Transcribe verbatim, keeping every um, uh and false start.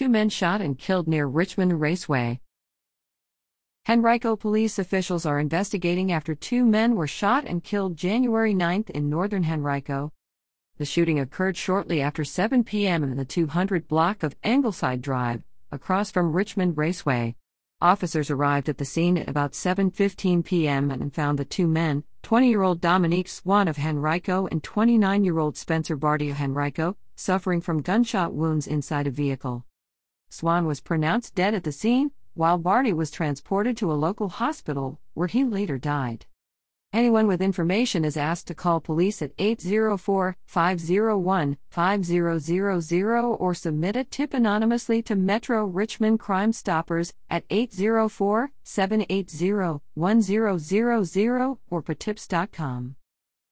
two men shot and killed near Richmond Raceway. Henrico police officials are investigating after two men were shot and killed January ninth in northern Henrico. The shooting occurred shortly after seven p.m. in the two hundred block of Angleside Drive, across from Richmond Raceway. Officers arrived at the scene at about seven fifteen p.m. and found the two men, twenty-year-old Dominique Swan of Henrico and twenty-nine-year-old Spencer Bardio of Henrico, suffering from gunshot wounds inside a vehicle. Swan was pronounced dead at the scene, while Bartee was transported to a local hospital, where he later died. Anyone with information is asked to call police at eight zero four, five zero one, five zero zero zero or submit a tip anonymously to Metro Richmond Crime Stoppers at eight zero four, seven eight zero, one zero zero zero or patips dot com.